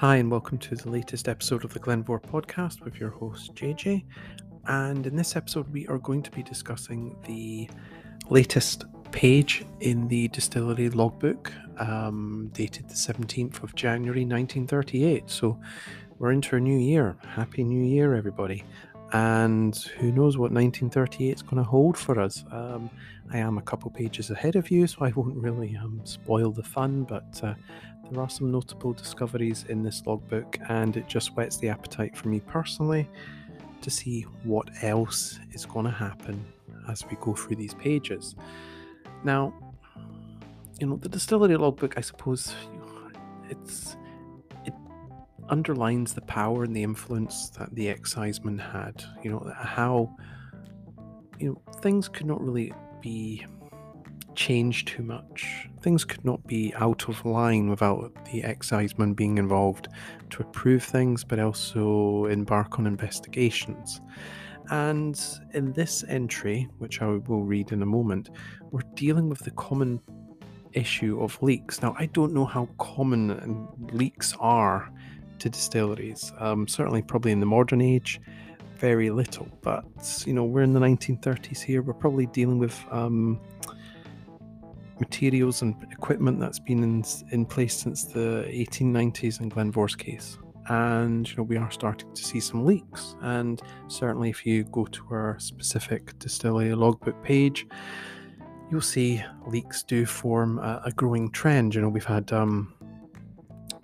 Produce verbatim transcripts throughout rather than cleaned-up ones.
Hi and welcome to the latest episode of the Glen Mhor podcast with your host J J, and in this episode we are going to be discussing the latest page in the distillery logbook, um, dated the seventeenth of January nineteen thirty-eight. So we're into a new year. Happy New Year everybody, and who knows what nineteen thirty-eight is going to hold for us. Um, I am a couple pages ahead of you, so I won't really um, spoil the fun, but uh, there are some notable discoveries in this logbook, and it just whets the appetite for me personally to see what else is going to happen as we go through these pages. Now, you know, the distillery logbook, I suppose, you know, it's it underlines the power and the influence that the exciseman had. You know, how, you know, things could not really be change too much. Things could not be out of line without the exciseman being involved to approve things, but also embark on investigations. And in this entry, which I will read in a moment, we're dealing with the common issue of leaks. Now, I don't know how common leaks are to distilleries. Um, certainly, probably in the modern age, very little. But, you know, we're in the nineteen thirties here. We're probably dealing with Um, materials and equipment that's been in, in place since the eighteen nineties in Glen Mhor's case, and you know we are starting to see some leaks. And certainly if you go to our specific distillery logbook page, you'll see leaks do form a, a growing trend. You know, we've had um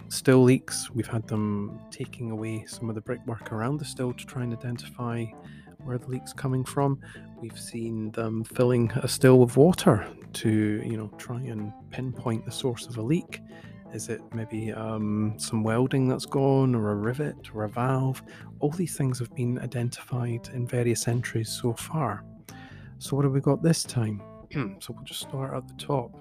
still leaks, we've had them taking away some of the brickwork around the still to try and identify where the leak's coming from. We've seen them filling a still with water to, you know, try and pinpoint the source of a leak. Is it maybe um, some welding that's gone, or a rivet, or a valve? All these things have been identified in various entries so far. So what have we got this time? So we'll just start at the top.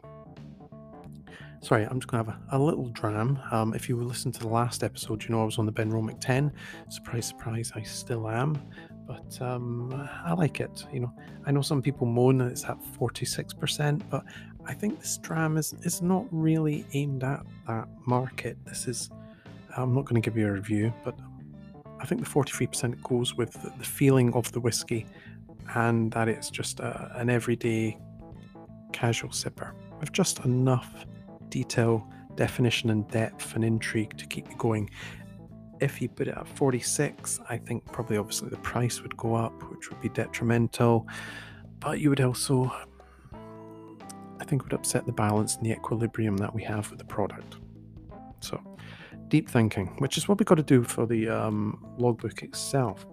Sorry, I'm just going to have a, a little dram. Um, if you will listen to the last episode, you know I was on the Benromach ten. Surprise, surprise, I still am. But um, I like it, you know. I know some people moan that it's at forty-six percent, but I think this dram is, is not really aimed at that market. This is, I'm not going to give you a review, but I think the forty-three percent goes with the, the feeling of the whiskey, and that it's just a, an everyday casual sipper with just enough detail, definition and depth and intrigue to keep you going. If you put it at forty-six, I think probably obviously the price would go up, which would be detrimental, but you would also, I think, would upset the balance and the equilibrium that we have with the product. So deep thinking, which is what we've got to do for the um, logbook itself.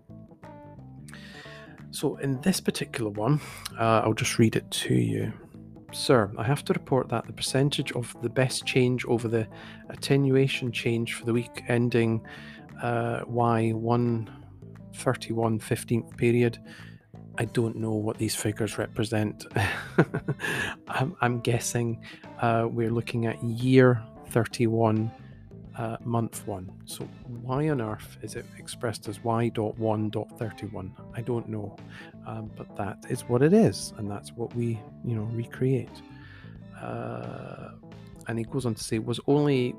So in this particular one, uh, I'll just read it to you. Sir, I have to report that the percentage of the best change over the attenuation change for the week ending uh, Y one thirty-one fifteenth period. I don't know what these figures represent. I'm, I'm guessing uh, we're looking at year thirty-one, uh, month one. So why on earth is it expressed as Y one thirty-one? I don't know, um, but that is what it is, and that's what we, you know, recreate. Uh, and he goes on to say it was only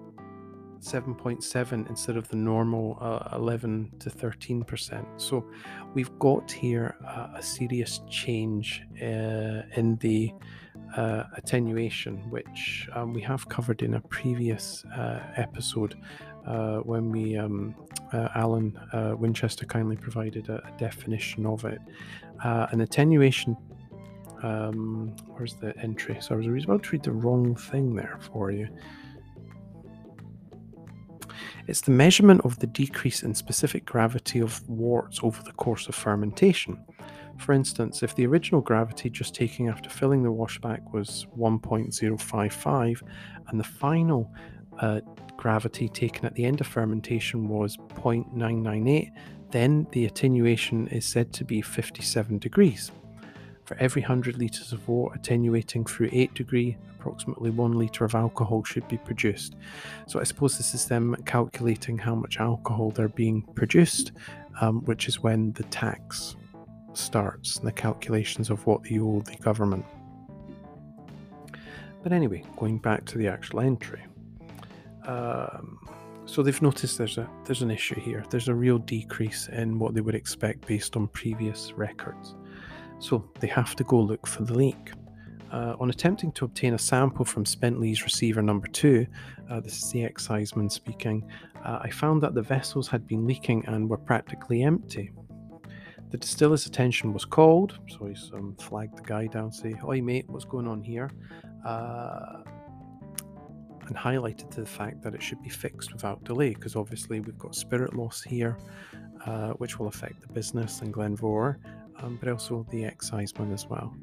seven point seven instead of the normal uh, eleven to thirteen percent. So we've got here uh, a serious change uh, in the uh, attenuation, which um, we have covered in a previous uh, episode uh, when we um, uh, Alan uh, Winchester kindly provided a, a definition of it. Uh, an attenuation, um, where's the entry? So I was about to read the wrong thing there for you. It's the measurement of the decrease in specific gravity of worts over the course of fermentation. For instance, if the original gravity just taking after filling the washback was one point zero five five, and the final uh, gravity taken at the end of fermentation was zero point nine nine eight, then the attenuation is said to be fifty-seven degrees. For every one hundred litres of wort attenuating through eight degree, approximately one litre of alcohol should be produced. So I suppose this is them calculating how much alcohol they're being produced, um, which is when the tax starts and the calculations of what they owe the government. But anyway, going back to the actual entry. Um, So they've noticed there's a there's an issue here. There's a real decrease in what they would expect based on previous records. So they have to go look for the leak. Uh, on attempting to obtain a sample from Spentley's receiver number two, uh, this is the exciseman speaking, uh, I found that the vessels had been leaking and were practically empty. The distiller's attention was called, so he um, flagged the guy down, say, "Oi mate, what's going on here?" Uh, and highlighted to the fact that it should be fixed without delay, because obviously we've got spirit loss here, uh, which will affect the business in Glen Mhor, um, but also the exciseman as well.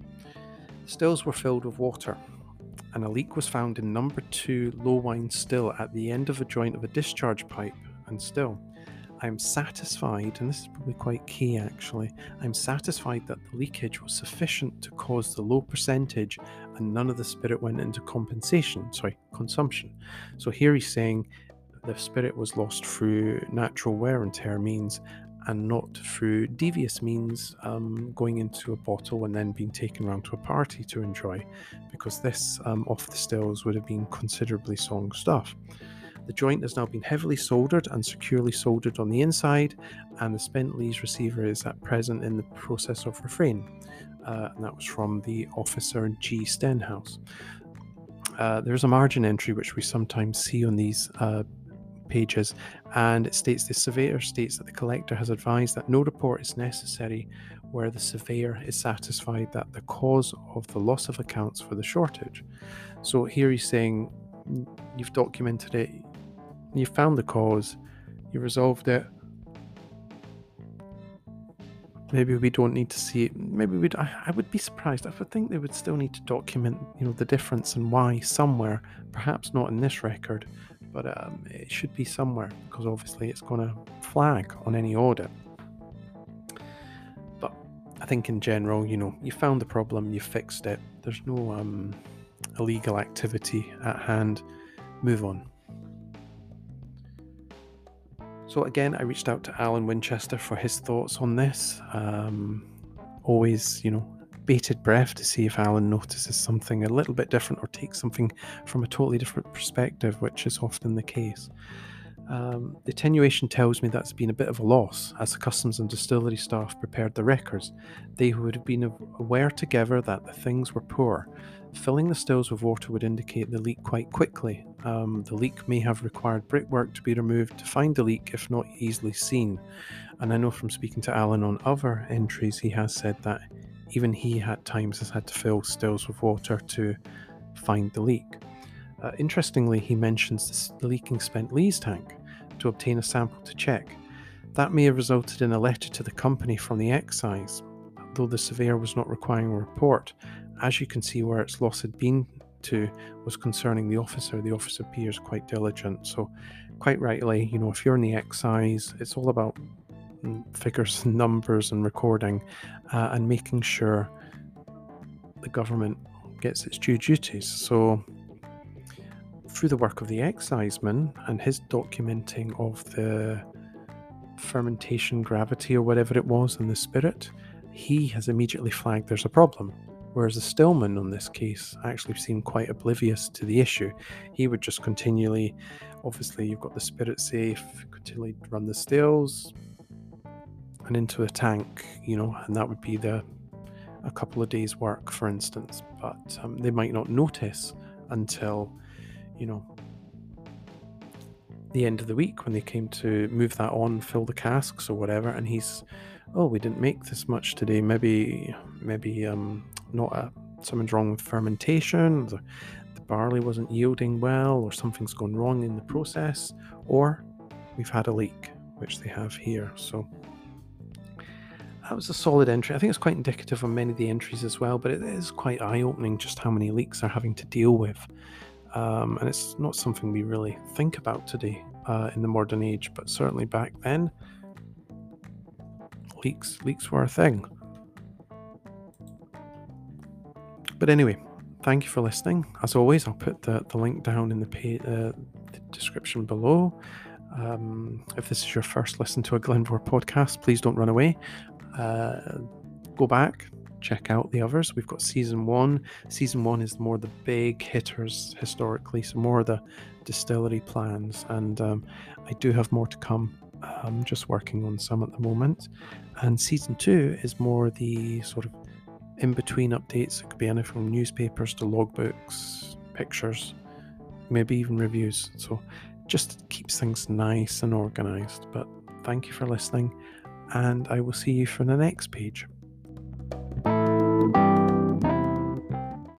Stills were filled with water, and a leak was found in number two low wine still at the end of a joint of a discharge pipe and still. I'm satisfied, and this is probably quite key actually, I'm satisfied that the leakage was sufficient to cause the low percentage and none of the spirit went into compensation, sorry, consumption. So here he's saying the spirit was lost through natural wear and tear means, and not through devious means, um, going into a bottle and then being taken round to a party to enjoy, because this um, off the stills would have been considerably strong stuff. The joint has now been heavily soldered and securely soldered on the inside, and the Spentley's receiver is at present in the process of refrain. Uh, and that was from the officer G. Stenhouse. Uh, there is a margin entry which we sometimes see on these uh, pages, and it states the surveyor states that the collector has advised that no report is necessary where the surveyor is satisfied that the cause of the loss of accounts for the shortage. So here he's saying you've documented it, you found the cause, you resolved it, maybe we don't need to see it. Maybe we'd I, I would be surprised. I would think they would still need to document, you know, the difference and why somewhere, perhaps not in this record, but um, it should be somewhere, because obviously it's going to flag on any audit. But I think in general, you know, you found the problem, you fixed it, there's no um, illegal activity at hand, move on. So again, I reached out to Alan Winchester for his thoughts on this. Um, always, you know, bated breath to see if Alan notices something a little bit different or takes something from a totally different perspective, which is often the case. Um, the attenuation tells me that's been a bit of a loss, as the customs and distillery staff prepared the records. They would have been aware together that the things were poor. Filling the stills with water would indicate the leak quite quickly. Um, the leak may have required brickwork to be removed to find the leak, if not easily seen. And I know from speaking to Alan on other entries, he has said that even he at times has had to fill stills with water to find the leak. Uh, interestingly, he mentions the leaking Spentley's tank to obtain a sample to check. That may have resulted in a letter to the company from the excise, though the surveyor was not requiring a report. As you can see, where its loss had been to was concerning the officer. The officer appears quite diligent, so quite rightly, you know, if you're in the excise, it's all about figures and numbers and recording uh, and making sure the government gets its due duties. So through the work of the exciseman and his documenting of the fermentation gravity or whatever it was in the spirit, he has immediately flagged there's a problem, whereas the stillman on this case actually seemed quite oblivious to the issue. He would just continually, obviously you've got the spirit safe, continually run the stills and into a tank, you know, and that would be the a couple of days work, for instance, but um, they might not notice until, you know, the end of the week when they came to move that on, fill the casks or whatever, and he's, oh, we didn't make this much today, maybe maybe um not a, something's wrong with fermentation, the, the barley wasn't yielding well, or something's gone wrong in the process, or we've had a leak, which they have here. So that was a solid entry. I think it's quite indicative of many of the entries as well, but it is quite eye-opening just how many leaks they're having to deal with. Um, and it's not something we really think about today uh, in the modern age, but certainly back then, leaks, leaks were a thing. But anyway, thank you for listening. As always, I'll put the, the link down in the, pay, uh, the description below. Um, if this is your first listen to a Glen Mhor podcast, please don't run away. Uh, go back, check out the others. We've got season one. Season one is more the big hitters historically, so more the distillery plans, and um, I do have more to come. I'm just working on some at the moment. And season two is more the sort of in-between updates. It could be anything from newspapers to logbooks, pictures, maybe even reviews. So just keeps things nice and organized. But thank you for listening, and I will see you for the next page.